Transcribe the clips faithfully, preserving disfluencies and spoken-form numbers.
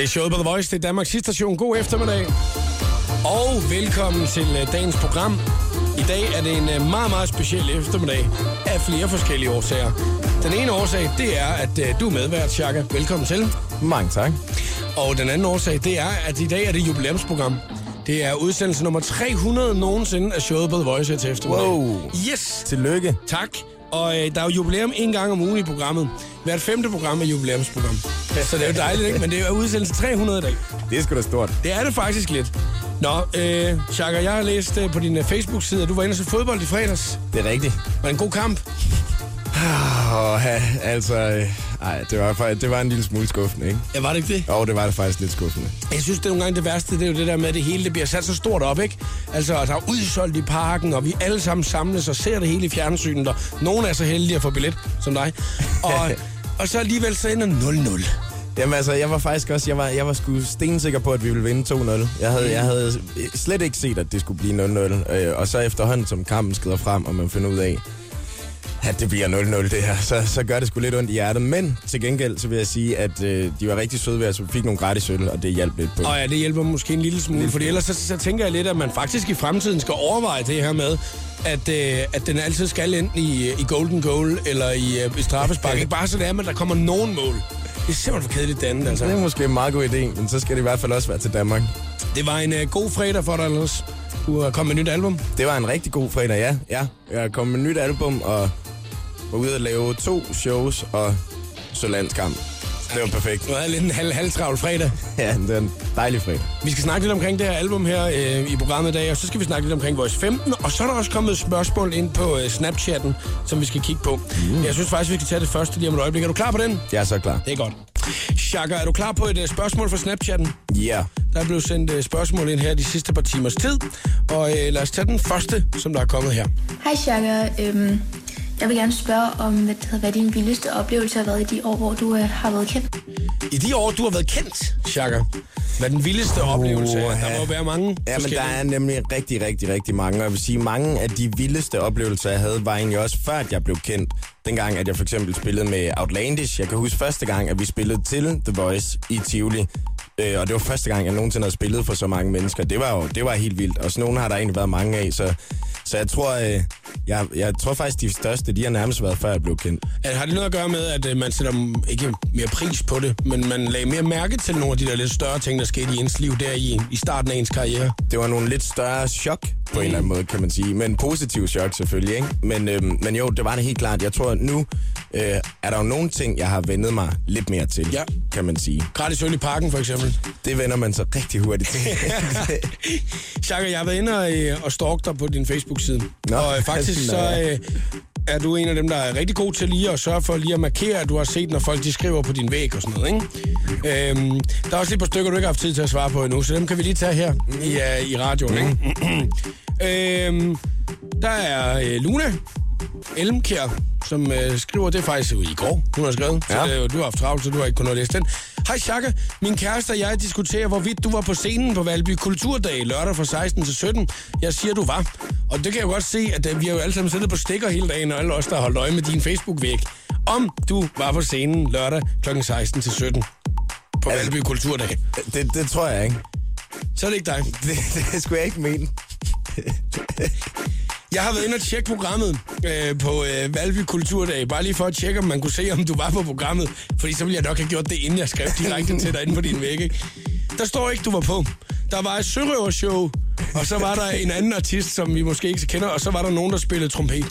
Det er showet på The Voice, det er Danmarks station. God eftermiddag, og velkommen til dagens program. I dag er det en meget, meget speciel eftermiddag af flere forskellige årsager. Den ene årsag, det er, at du er medvært, Chaka. Velkommen til. Mange tak. Og den anden årsag, det er, at i dag er det jubilæumsprogram. Det er udsendelse nummer tre hundrede nogensinde af showet på The Voice til eftermiddag. Wow. Yes! Tillykke. Tak. Og øh, der er jo jubilæum en gang om ugen i programmet. Hvert femte program er jubilæumsprogram. Så det er jo dejligt, ikke? Men det er jo udsendelse tre hundrede i dag. Det er sgu da stort. Det er det faktisk lidt. Nå, øh, Chaka, jeg har læst øh, på din øh, Facebook-side, at du var inde og så fodbold i fredags. Det er rigtigt. Var det en god kamp? Oh, altså, nej, det var det var en lille smule skuffende, ikke? Ja, var det ikke det? Jo, det var det faktisk lidt skuffende. Jeg synes, det er nogle gange det værste, det er jo det der med, at det hele det bliver sat så stort op, ikke? Altså, der er udsolgt i parken, og vi alle sammen samles og ser det hele i fjernsynet, og nogen er så heldige at få billet, som dig. Og, og så alligevel så ender nul nul. Jamen altså, jeg var faktisk også, jeg var, jeg var sgu stensikker på, at vi ville vinde to nul. Jeg havde, jeg havde slet ikke set, at det skulle blive nul nul. Og så efterhånden, som kampen skrider frem, og man finder ud af, at det bliver nul nul det her, så, så gør det sgu lidt ondt i hjertet. Men til gengæld, så vil jeg sige, at øh, de var rigtig søde ved os, vi fik nogle gratis øl, og det hjalp lidt på. Og ja, det hjælper måske en lille smule, for ellers så, så tænker jeg lidt, at man faktisk i fremtiden skal overveje det her med, at, øh, at den altid skal enten i, i golden goal eller i, øh, i straffespark. Ikke bare så det er, men der kommer nogen mål. Det er simpelthen for kedeligt det andet, altså. Det er måske en meget god idé, men så skal det i hvert fald også være til Danmark. Det var en øh, god fredag for dig, Lars. Du er kommet med et nyt album. Det var en rigtig god fredag, ja. ja. Jeg er kommet med et nyt album, og var ude at lave to shows og så landskamp. Det var perfekt. Det var lidt en halv, halv travl fredag. Ja, det var en dejlig fredag. Vi skal snakke lidt omkring det her album her øh, i programmet i dag, og så skal vi snakke lidt omkring vores femten, og så er der også kommet spørgsmål ind på øh, Snapchatten, som vi skal kigge på. Mm. Jeg synes faktisk, vi skal tage det første lige om et øjeblik. Er du klar på den? Jeg er så klar. Det er godt. Chaka, er du klar på et øh, spørgsmål fra Snapchatten? Ja. Yeah. Der er blevet sendt øh, spørgsmål ind her de sidste par timers tid, og øh, lad os tage den første, som der er kommet her. Hej Chaka, øhm... jeg vil gerne spørge om, hvad, det havde, hvad din vildeste oplevelse har været i de år, hvor du øh, har været kendt. I de år, du har været kendt, Chaka. Hvad den vildeste oh, oplevelse er? Der må være mange. Ja, men der er nemlig rigtig, rigtig, rigtig mange. Og jeg vil sige, mange af de vildeste oplevelser, jeg havde, var egentlig også før, at jeg blev kendt. Dengang, at jeg for eksempel spillede med Outlandish. Jeg kan huske første gang, at vi spillede til The Voice i Tivoli. Og det var første gang, jeg nogensinde havde spillet for så mange mennesker. Det var jo det var helt vildt. Og sådan nogle har der egentlig været mange af, så... Så jeg tror, øh, jeg, jeg tror faktisk, de største, de har nærmest været, før jeg blev kendt. Har det noget at gøre med, at øh, man sætter ikke mere pris på det, men man lagde mere mærke til nogle af de der lidt større ting, der skete i ens liv der i, i starten af ens karriere? Det var nogle lidt større chok, på mm. en eller anden måde, kan man sige. Men positiv chok selvfølgelig, ikke? Men, øh, men jo, det var det helt klart. Jeg tror, nu øh, er der jo nogle ting, jeg har vendet mig lidt mere til, ja. Kan man sige. Gratis øl i parken, for eksempel. Det vender man så rigtig hurtigt til. Chaka, jeg har været inde og, øh, og stalket dig på din Facebook. Nå, og øh, faktisk så øh, er du en af dem, der er rigtig god til lige at sørge for lige at markere, at du har set, når folk de skriver på din væg og sådan noget, ikke? Øhm, der er også lige et par stykker, du ikke har haft tid til at svare på endnu, så dem kan vi lige tage her i, uh, i radioen, ikke? øhm, der er øh, Luna Elmkjær, som øh, skriver, det er faktisk i går, hun har skrevet, ja. Så det, du har haft travlt, så du har ikke kunnet læse den. Hej Chaka, min kæreste og jeg diskuterer, hvorvidt du var på scenen på Valby Kulturdag lørdag fra seksten til sytten. Jeg siger, du var. Og det kan jeg jo godt se, at øh, vi har jo alle sammen siddet på stikker hele dagen, og alle os, der har holdt øje med din Facebook-væg, om du var på scenen lørdag kl. seksten til sytten på altså, Valby Kulturdag. Det, det tror jeg ikke. Så er det ikke dig. Det, det skulle jeg ikke mene. Jeg har været inde og tjekke programmet øh, på øh, Valby Kulturdag, bare lige for at tjekke, om man kunne se, om du var på programmet. Fordi så ville jeg nok have gjort det, inden jeg skrev direkte til dig inde på din væg, ikke? Der står ikke, du var på. Der var et sørøvershow, og så var der en anden artist, som vi måske ikke kender, og så var der nogen, der spillede trompet.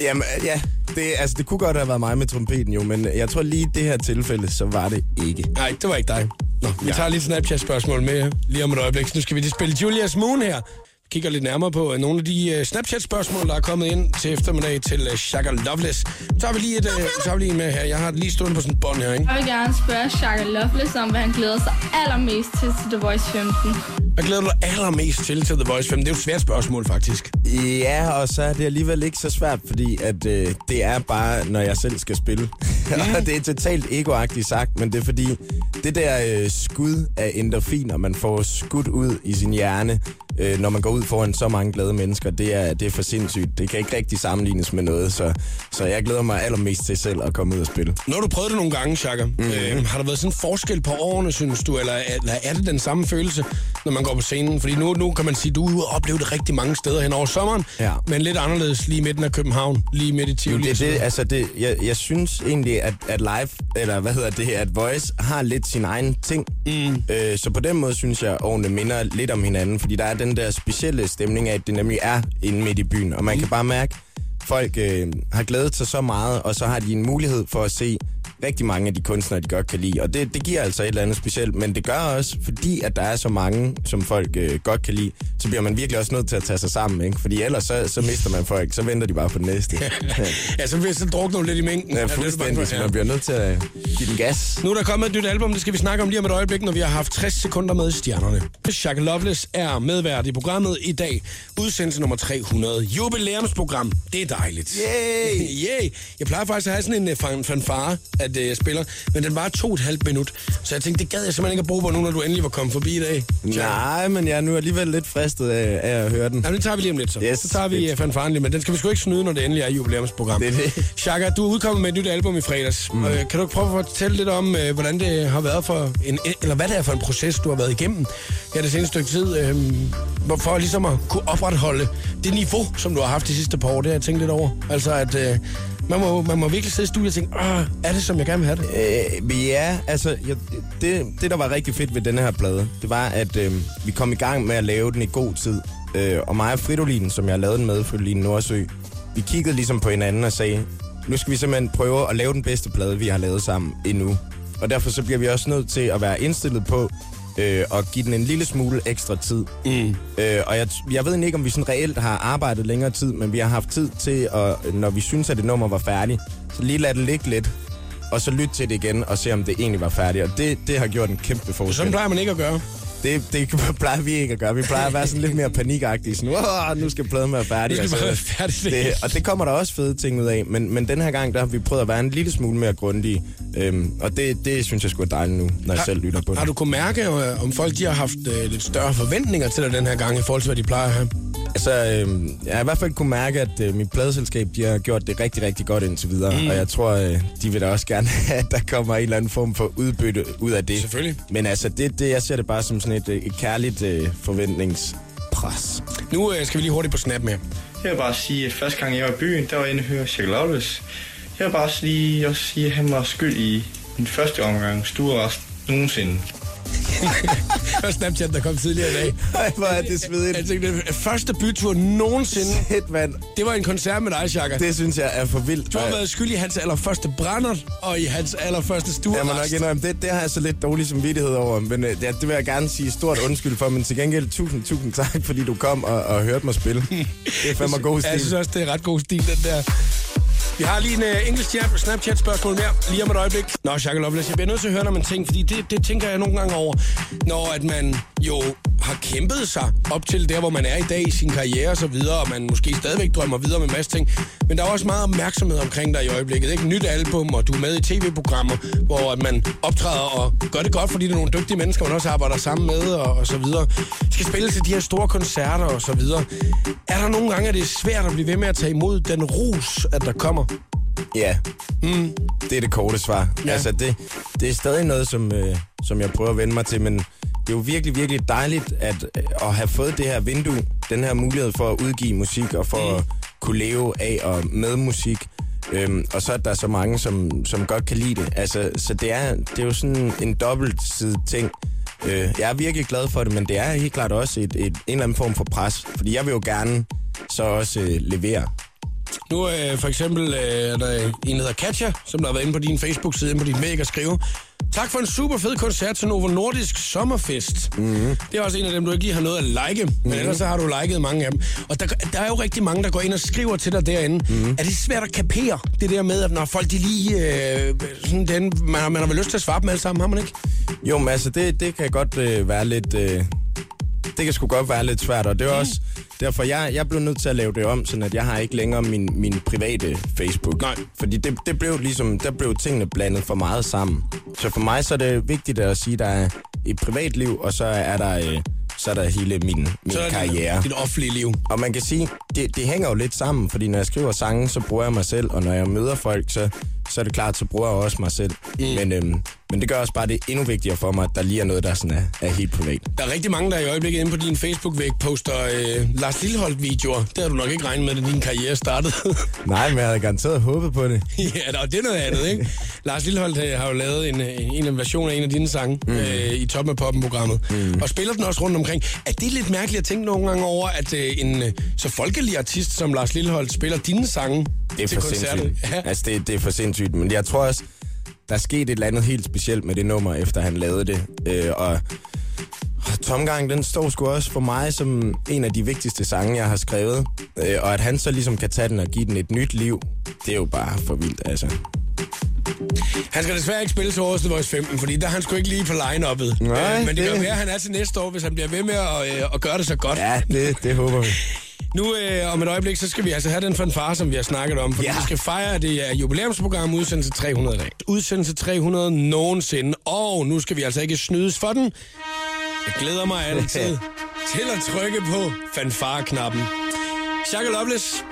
Jamen, ja. Det, altså, det kunne godt have været mig med trompeten jo, men jeg tror lige i det her tilfælde, så var det ikke. Nej, det var ikke dig. Nå, vi tager lige et Snapchat-spørgsmål med lige om et øjeblik. Så nu skal vi lige spille Julias Moon her. Kigger lidt nærmere på nogle af de uh, Snapchat-spørgsmål, der er kommet ind til eftermiddag til uh, Shaka Loveless. Så har vi lige et uh, så har vi lige en med her. Jeg har lige stået på sådan en bånd her, ikke? Jeg vil gerne spørge Shaka Loveless om, hvad han glæder sig allermest til til The Voice femten. Hvad glæder du dig allermest til til The Voice femten? Det er jo et svært spørgsmål, faktisk. Ja, og så er det alligevel ikke så svært, fordi at, øh, det er bare, når jeg selv skal spille. Ja. Og det er totalt egoagtigt sagt, men det er fordi, det der øh, skud af endorfiner, man får skudt ud i sin hjerne, øh, når man går ud foran så mange glade mennesker. Det er, det er for sindssygt. Det kan ikke rigtig sammenlignes med noget, så, så jeg glæder mig allermest til selv at komme ud og spille. Når du prøvede det nogle gange, Chaka, mm-hmm. øh, har der været sådan en forskel på årene, synes du, eller, eller er det den samme følelse, når man går på scenen? Fordi nu, nu kan man sige, at du har oplevet det rigtig mange steder hen over sommeren, ja. Men lidt anderledes lige midten af København, lige midt i Tivoli. Det, det, altså det, jeg, jeg synes egentlig, at, at live, eller hvad hedder det her, at Voice har lidt sin egen ting. Mm. Øh, så på den måde synes jeg, årene minder lidt om hinanden, fordi der er den der specielle stemning af, at det nemlig er inde midt i byen. Og man mm. kan bare mærke, at folk øh, har glædet sig så meget, og så har de en mulighed for at se rigtig mange af de kunstnere, de godt kan lide. Og det, det giver altså et eller andet specielt, men det gør også, fordi at der er så mange, som folk øh, godt kan lide, så bliver man virkelig også nødt til at tage sig sammen, ikke? Fordi ellers så, så mister man folk, så venter de bare på det næste. Ja, så bliver så druknet lidt i mængden. Ja, fuldstændig, så man bliver nødt til at give den gas. Nu er der kommet et nyt album, det skal vi snakke om lige om et øjeblik, når vi har haft tres sekunder med stjernerne. Shaka Loveless er medvært i programmet i dag. Udsendelse nummer tre hundrede. Jubilæumsprogram. Det er dejligt. Yay! Yay! Jeg plejer faktisk at have sådan en fanfare, at jeg spiller, men den var to og et halvt minut. Så jeg tænkte, det gad jeg simpelthen ikke at bruge på nu, når du endelig var kommet forbi i dag. Nej, men jeg er nu alligevel lidt fristet af, af at høre den. Jamen, det tager vi lige om lidt så. Yes, så tager vi uh, fanfaren lige, men den skal vi sgu ikke snyde, når det endelig er jubilæumsprogram. Det er det. Chaka, du er udkommet med et nyt album i fredags. Mm. Øh, kan du prøve at fortælle lidt om, øh, hvordan det har været for en, eller hvad det er for en proces, du har været igennem her det seneste stykke tid, øh, for ligesom at kunne opretholde det niveau, som du har haft de sidste par år, det har jeg tænkt lidt over. Altså, at øh, Man må, man må virkelig sidde i studiet og tænke, er det, som jeg gerne vil have det? Øh, ja, altså, jeg, det, det, der var rigtig fedt ved denne her plade, det var, at øh, vi kom i gang med at lave den i god tid. Øh, og mig og Fridolin, som jeg lavede den med, Fridolin Nordsø, vi kiggede ligesom på hinanden og sagde, nu skal vi simpelthen prøve at lave den bedste plade, vi har lavet sammen endnu. Og derfor så bliver vi også nødt til at være indstillet på øh, at give den en lille smule ekstra tid. Mm. Øh, og jeg, jeg ved ikke, om vi sådan reelt har arbejdet længere tid, men vi har haft tid til, at, når vi synes, at det nummer var færdigt, så lige lad det ligge lidt, og så lytte til det igen, og se, om det egentlig var færdigt. Og det, det har gjort en kæmpe forskel. Sådan plejer man ikke at gøre. Det, det plejer vi ikke at gøre. Vi plejer at være sådan lidt mere panikagtige. Sådan, åh, nu skal pladen være færdig. Nu skal pladen være færdig. Det, og det kommer der også fede ting ud af. Men, men den her gang, der har vi prøvet at være en lille smule mere grundige. Øhm, og det, det synes jeg sgu er dejligt nu, når har, jeg selv lytter på det. Har du kunnet mærke, om folk de har haft øh, lidt større forventninger til dig den her gang, i forhold til, hvad de plejer at have? Altså, øh, jeg har i hvert fald kunnet mærke, at øh, mit pladeselskab, de har gjort det rigtig, rigtig godt indtil videre. Mm. Og jeg tror, øh, de vil da også gerne, at der kommer en eller anden form for udbytte ud af det. Selvfølgelig. Men altså, det, det, jeg ser det bare som sådan et, et kærligt øh, forventningspres. Nu øh, skal vi lige hurtigt på Snap med. Jeg vil bare sige, at første gang jeg var i byen, der var jeg inde og høre Shaka Loveless. Jeg vil bare lige også sige, at han var skyld i min første omgang stuerrest nogensinde. Og Snapchat, der kom tidligere i dag. Ej, hvor er det svedigt. Jeg tænkte, det første bytur nogensinde. Shit, mand. Det var en koncert med dig, Chaka. Det synes jeg er for vildt. Du har været skyld i hans allerførste brændert, og i hans allerførste stuerrest. Jeg må nok indrømme, det, det har jeg så lidt dårlig samvittighed over. Men det, det vil jeg gerne sige stort undskyld for. Men til gengæld, tusind, tusind tak, fordi du kom og, og hørte mig spille. Det er fandme god stil. Jeg synes også, det er ret god stil, den der. Vi har lige en uh, engelsk Snapchat-spørgsmål mere, lige om et øjeblik. Nå, Shaka Loveless, jeg bliver nødt til at høre, når man tænker, fordi det, det tænker jeg nogle gange over, når at man jo har kæmpet sig op til der, hvor man er i dag i sin karriere og så videre, og man måske stadigvæk drømmer videre med en masse ting, men der er også meget opmærksomhed omkring dig i øjeblikket. Det er ikke et nyt album, og du er med i tv-programmer, hvor at man optræder og gør det godt, fordi det er nogle dygtige mennesker, man også arbejder sammen med og, og så videre. Skal spille til de her store koncerter og så videre. Er der nogle gange, at det er svært at blive ved med at tage imod den rus, at der kommer? Ja, mm. det er det korte svar. Ja. Altså, det, det er stadig noget, som, øh, som jeg prøver at vende mig til, men det er jo virkelig, virkelig dejligt at, at have fået det her vindue, den her mulighed for at udgive musik og for mm. at kunne leve af og med musik. Øhm, og så er der så mange, som, som godt kan lide det. Altså, så det er, det er jo sådan en dobbeltsidig ting. Øh, jeg er virkelig glad for det, men det er helt klart også et, et, en eller anden form for pres, fordi jeg vil jo gerne så også øh, levere. Nu øh, for eksempel øh, er der en, der hedder Katja, som der har været inde på din Facebook-side, inde på din væg og skrive, tak for en super fed koncert til Novo Nordisk Sommerfest. Mm-hmm. Det er også en af dem, du ikke lige har noget at like, men mm-hmm. ellers så har du liket mange af dem. Og der, der er jo rigtig mange, der går ind og skriver til dig derinde. Mm-hmm. Er det svært at kapere det der med, at når folk de lige... Øh, sådan den, man, man har vel lyst til at svare dem alle sammen, har man ikke? Jo, men altså, det, det kan godt øh, være lidt... Øh Det kan sgu godt være lidt svært, og det er også derfor, jeg, jeg blev nødt til at lave det om, sådan at jeg har ikke længere min, min private Facebook. Nej. Fordi det, det blev ligesom, der blev tingene blandet for meget sammen. Så for mig så er det vigtigt at sige, at der er et privatliv, og så er der øh, så er der hele min, min karriere. Dit offentlige liv. Og man kan sige, det, det hænger jo lidt sammen, fordi når jeg skriver sange, så bruger jeg mig selv, og når jeg møder folk, så, så er det klart, så bruger jeg også mig selv. Mm. Men, øhm, men det gør også bare det endnu vigtigere for mig, at der lige er noget, der sådan er, er helt privat. Der er rigtig mange, der i øjeblikket inde på din Facebook-væg poster øh, Lars Lilholt-videoer. Det har du nok ikke regnet med, da din karriere startede. Nej, men jeg havde garanteret håbet på det. Ja, og det er noget andet, ikke? Lars Lilholt øh, har jo lavet en, en, en version af en af dine sange mm. øh, i Toppen af Poppen-programmet. Mm. Og spiller den også rundt omkring. Er det lidt mærkeligt at tænke nogle gange over, at øh, en så folkelig artist som Lars Lilholt spiller dine sange det er til koncerten? Ja. Altså, det, det er for sindssygt, men jeg tror også, der skete et eller andet helt specielt med det nummer, efter han lavede det. Øh, og, og Tomgang, den står sgu også for mig som en af de vigtigste sange, jeg har skrevet. Øh, og at han så ligesom kan tage den og give den et nyt liv, det er jo bare for vildt, altså. Han skal desværre ikke spille til årets The Voice femten, fordi der han sgu ikke lige på line-uppet. Nej, øh, men det kan være, han er til næste år, hvis han bliver ved med at, øh, at gøre det så godt. Ja, det, det håber vi. Nu øh, om et øjeblik, så skal vi altså have den fanfare, som vi har snakket om. For ja. Vi skal fejre det uh, jubilæumsprogram udsendelse tre hundrede i dag. Udsendelse tre hundrede nogensinde. Og nu skal vi altså ikke snydes for den. Jeg glæder mig altid til at trykke på fanfare-knappen. Shaka Loveless,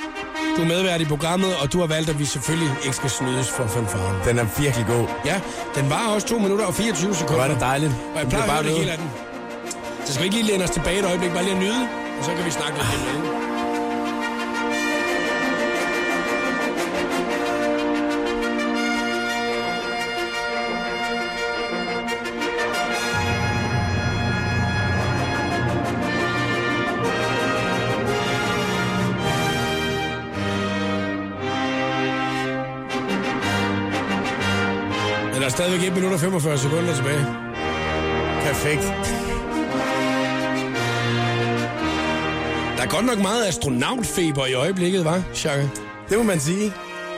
du er medvært i programmet, og du har valgt, at vi selvfølgelig ikke skal snydes for fanfaren. Den er virkelig god. Ja, den var også to minutter og fireogtyve sekunder. Var det dejligt. Og jeg plejer at høre det hele af den. Så skal vi ikke lige læne os tilbage et øjeblik, bare lige at nyde, og så kan vi snakke lidt ah. med stadigvæk et minut og femogfyrre sekunder tilbage. Perfekt. Der er godt nok meget astronautfeber i øjeblikket, hva', Shaka? Det må man sige.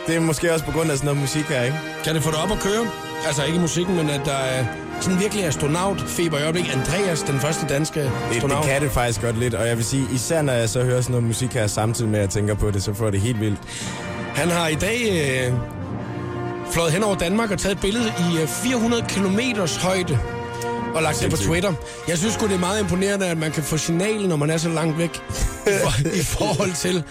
Det er måske også på grund af sådan noget musik her, ikke? Kan det få dig op at køre? Altså ikke musikken, men at der er sådan virkelig astronautfeber i øjeblikket. Andreas, den første danske astronaut. Det, det kan det faktisk godt lidt, og jeg vil sige, især når jeg så hører sådan noget musik her, samtidig med at jeg tænker på det, så får det helt vildt. Han har i dag... Øh... fløjet hen over Danmark og taget et billede i fire hundrede kilometers højde og lagt det på Twitter. Jeg synes sgu, det er meget imponerende, at man kan få signalen, når man er så langt væk i forhold til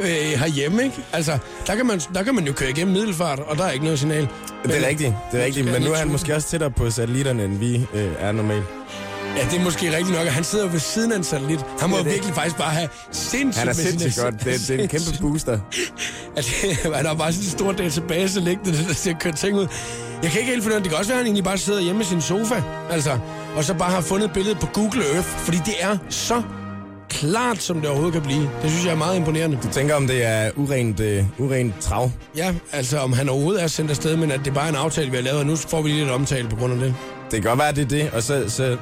øh, herhjemme, ikke? Altså, der kan, man, der kan man jo køre igennem Middelfart, og der er ikke noget signal. Men, det er rigtigt, det er rigtigt, men nu er han måske også tættere på satellitterne, end vi øh, er normalt. Ja, det er måske rigtigt nok, at han sidder ved siden af en satellit. Han må det det. virkelig faktisk bare have sindssygt... Han er sindssygt godt. Det er, det er en kæmpe booster. Han har bare sådan en stor database liggende, der skal køre ting ud. Jeg kan ikke helt finde ud af, det kan også være, at han egentlig bare sidder hjemme i sin sofa, altså, og så bare har fundet billedet på Google Earth, fordi det er så klart, som det overhovedet kan blive. Det synes jeg er meget imponerende. Du tænker, om det er urent, øh, urent trav? Ja, altså om han overhovedet er sendt afsted, men at det er bare en aftale, vi har lavet, og nu får vi lige lidt omtale på grund af det. Det kan godt være, det er det, og så... så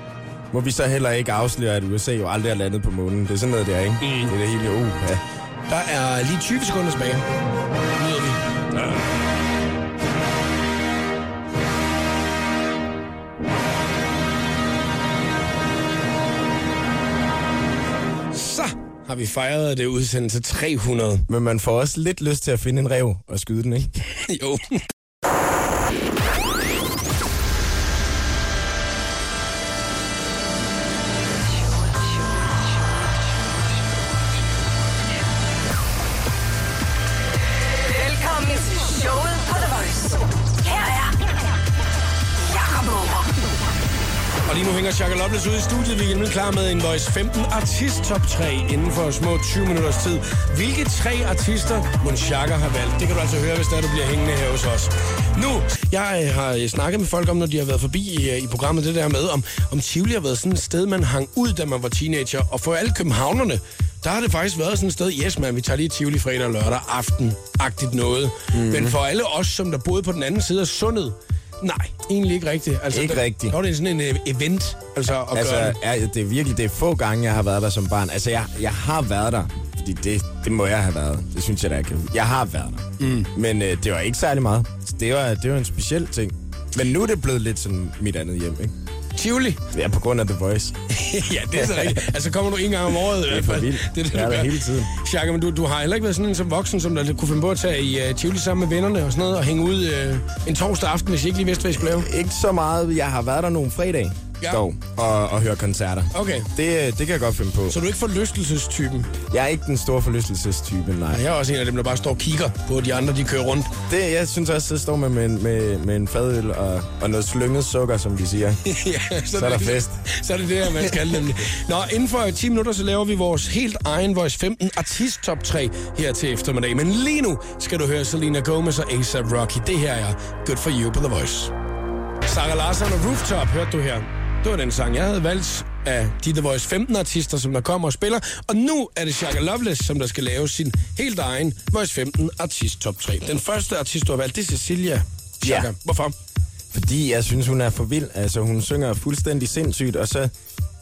må vi så heller ikke afsløre, at U S A jo aldrig har landet på månen. Det er sådan noget, der, ikke? Mm. Det er det hele uge. Uh, ja. Der er lige tyve sekunder tilbage. Nu er vi. Ja. Så har vi fejret det udsendelse tre hundrede. Men man får også lidt lyst til at finde en ræv og skyde den, ikke? Jo. Shaka Loveless ude i studiet. Vi er klar med en Voice femten artist top tre inden for små tyve minutters tid. Hvilke tre artister mon Shaka har valgt? Det kan du altså høre, hvis der du bliver hængende her hos os. Nu, jeg har snakket med folk om, når de har været forbi i, i programmet, det der med, om, om Tivoli har været sådan et sted, man hang ud, da man var teenager. Og for alle københavnerne, der har det faktisk været sådan et sted, yes man, vi tager lige Tivoli fredag og lørdag aften-agtigt noget. Mm-hmm. Men for alle os, som der boede på den anden side af sundet, nej, egentlig ikke rigtigt. Altså, ikke der, rigtigt. Der var det sådan en event, altså at altså, gøre det. Er, det er virkelig, det er få gange, jeg har været der som barn. Altså, jeg, jeg har været der, fordi det, det må jeg have været. Det synes jeg da, jeg kan. Jeg har været der. Mm. Men øh, det var ikke særlig meget. Det var, det var en speciel ting. Men nu er det blevet lidt sådan mit andet hjem, ikke? Tivoli? Ja, på grund af The Voice. Ja, det er så rigtigt. Altså, kommer du en gang om året i hvert fald. Det er for vildt. Det, det, det er der hele tiden. Shaka, men du, du har heller ikke været sådan en som voksen, som der kunne finde på at tage i uh, Tivoli sammen med vennerne og sådan noget, og hænge ud uh, en torsdag aften, hvis I ikke lige vidste, hvad I skulle lave? Ikke så meget. Jeg har været der nogle fredage. ja. Står og, og hører koncerter. Okay. Det, det kan jeg godt finde på. Så du er ikke forlystelsestypen? Jeg er ikke den store forlystelsestype, nej. Jeg er også en af dem, der bare står og kigger på, de andre de kører rundt. Det, jeg synes også, at står med, med, med, med en fadøl og, og noget slynget sukker, som de siger. ja, så, så er det, der fest. Så er det det her, man skal nemlig. Nå, inden for ti minutter, så laver vi vores helt egen Voice femten artist top tre her til eftermiddag. Men lige nu skal du høre Selena Gomez og A$AP Rocky. Det her er Good For You på The Voice. Sarah Larsen og Rooftop, hørte du her. Det var den sang, jeg havde valgt af de The Voice femten-artister, som der kommer og spiller. Og nu er det Shaka Loveless, som der skal lave sin helt egen Voice femten-artist-top tre. Den første artist, du har valgt, det er Cecilia Chaka. Ja. Hvorfor? Fordi jeg synes, hun er for vild. Altså, hun synger fuldstændig sindssygt, og så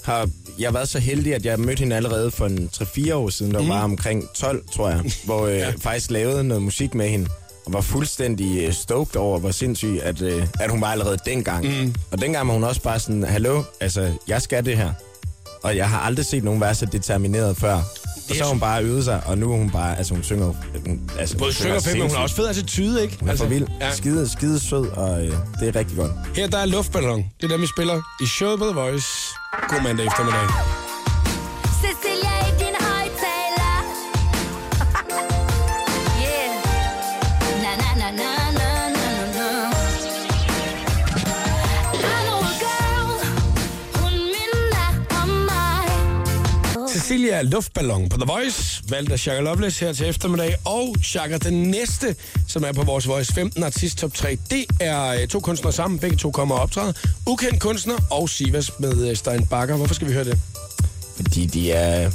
har jeg været så heldig, at jeg mødte hende allerede for en tre-fire år siden, der mm. var omkring tolv, tror jeg, hvor jeg øh, ja. faktisk lavede noget musik med hende. Og var fuldstændig stoked over, hvor sindssyg, at, øh, at hun var allerede dengang. Mm. Og dengang var hun også bare sådan, hallo, altså, jeg skal det her. Og jeg har aldrig set nogen være så determineret før. Det og så har hun bare øvet sig, og nu er hun bare, altså hun synger... Hun, altså, både hun synger pænt, men hun har også fed attitude, ikke? Hun er altså, for vild. Ja. Skide, skide sød, og øh, det er rigtig godt. Her der er Luftballon. Det er dem, vi spiller i showet på The Voice. God mandag eftermiddag. Cecilia Luftballon på The Voice, valgt af Shaka Loveless her til eftermiddag, og Shaka, den næste, som er på vores Voice femten artist top tre, det er to kunstnere sammen, begge to kommer og optræder, Ukendt Kunstner og Sivas med Stein Bakker. Hvorfor skal vi høre det? Fordi de er...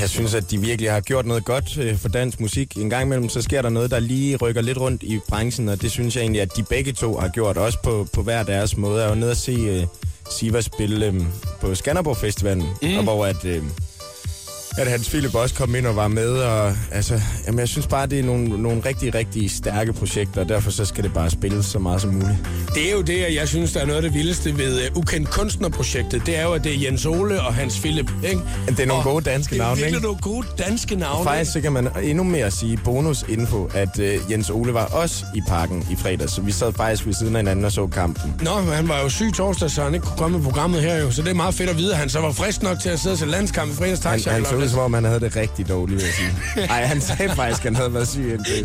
Jeg synes, at de virkelig har gjort noget godt for dansk musik. En gang imellem, så sker der noget, der lige rykker lidt rundt i branchen, og det synes jeg egentlig, at de begge to har gjort, også på, på hver deres måde. Jeg er jo nede at se... Sivas spille øh, på Skanderborg Festivalen, mm. og hvor at, øh, at Hans-Philip også kom ind og var med. Og, altså, jamen, jeg synes bare, det er nogle, nogle rigtig, rigtig stærke projekter, og derfor så skal det bare spilles så meget som muligt. Det er jo det, jeg synes, der er noget af det vildeste ved uh, Ukendt Kunstner-projektet. Det er jo, at det er Jens Ole og Hans-Philip, ikke? Det er nogle og gode danske navne, ikke? Det er virkelig nogle gode danske navne. Og faktisk så kan man endnu mere sige bonusinfo, at uh, Jens Ole var også i parken i fredags, så vi sad faktisk ved siden af hinanden og så kampen. Nå, han var jo syg torsdag, så han ikke kunne komme i programmet her jo, så det er meget fedt at vide, han så var frisk nok til at sidde til landskamp i fredags. Tak, han, han så ud, som om han havde det rigtig dårligt, vil jeg sige. Ej, han sagde faktisk, at han havde været syg indtil.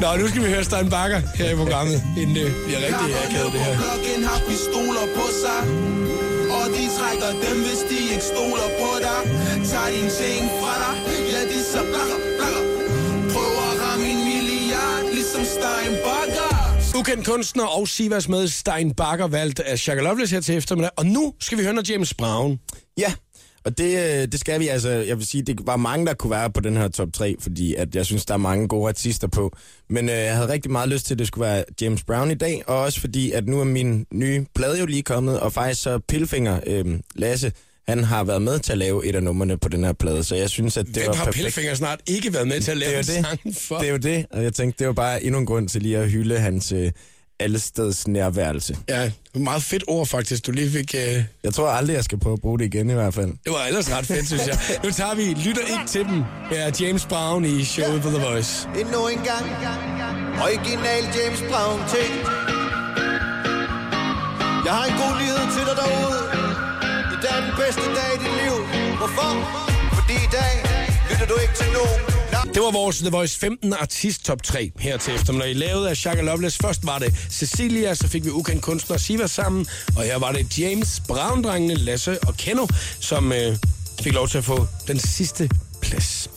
Nå, nu skal vi høre Stein Bakker her i programmet, inden det bliver rigtig akavet det her. Klokken har pistoler på sig, og de trækker dem, hvis de ikke stoler på dig. Tager din ting fra dig, ja, de så blakker, blakker. Prøver at ramme en milliard, ligesom Stein Bakker. Ukendt Kunstner og Sivas med Stein Bakker, valgt af Shaka Loveless her til eftermiddag. Og nu skal vi høre noget James Brown. Ja. Og det, det skal vi altså, jeg vil sige, det var mange, der kunne være på den her top tre, fordi at jeg synes, der er mange gode artister på. Men øh, jeg havde rigtig meget lyst til, at det skulle være James Brown i dag, og også fordi, at nu er min nye plade jo lige kommet, og faktisk så Pilfinger, øh, Lasse, han har været med til at lave et af numrene på den her plade, så jeg synes, at det Hvem var perfekt. Har Pilfinger snart ikke været med til at lave en sang for? Det er jo det, og jeg tænkte, det var bare endnu en grund til lige at hylde hans... Øh, allesteds nærværelse. Ja, meget fedt ord faktisk, du lige fik... Uh... Jeg tror aldrig, jeg skal prøve at bruge det igen i hvert fald. Det var ellers ret fedt, synes jeg. Nu tager vi lytter ikke til dem. Ja, James Brown i showet på The Voice. Endnu en gang, original James Brown ting. Jeg har en god nyhed til dig derude. I dag er den bedste dag i dit liv. Hvorfor? Fordi i dag lytter du ikke til nogen. Det var vores The Voice femten artist top tre her til eftermiddag. Lavet af Shaka Loveless. Først var det Cecilia, så fik vi Ukendt Kunstner og Sivas sammen. Og her var det James Brown-drengene, Lasse og Keno, som øh, fik lov til at få den sidste plads.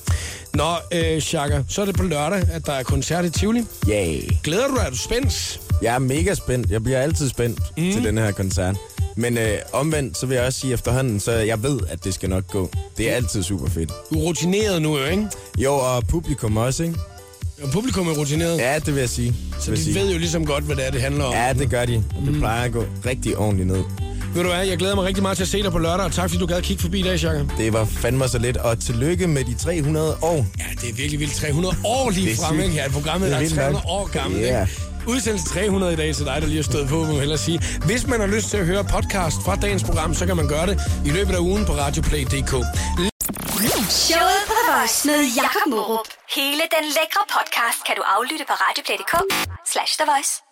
Nå, øh, Shaka, så er det på lørdag, at der er koncert i Tivoli. Yeah. Glæder du dig? Er du spændt? Jeg er mega spændt. Jeg bliver altid spændt mm. til den her koncert. Men øh, omvendt, så vil jeg også sige efterhånden, så jeg ved, at det skal nok gå. Det er altid super fedt. Du er rutineret nu, ikke? Jo, og publikum også, ikke? Og publikum er rutineret? Ja, det vil jeg sige. Det så de sige. ved jo ligesom godt, hvad det er, det handler om. Ja, det gør de. Og det mm. plejer at gå rigtig ordentligt ned. Ved du hvad, jeg glæder mig rigtig meget til at se dig på lørdag, og tak fordi du gad kigge forbi i dag, Shaka. Det var fandme så lidt, og tillykke med de tre hundrede år. Ja, det er virkelig vildt. tre hundrede år lige fremme, ikke? Ja, programmet er, er tre hundrede år gammelt, yeah. ikke? Udsendelse tre hundrede i dag til dig, der lige har stået på, må jeg hellere sige. Hvis man har lyst til at høre podcast fra dagens program, så kan man gøre det i løbet af ugen på radioplay punktum d k. Showet på The Voice med Jakob Mørup. Hele den lækre podcast kan du aflytte på radioplay punktum d k slash The Voice.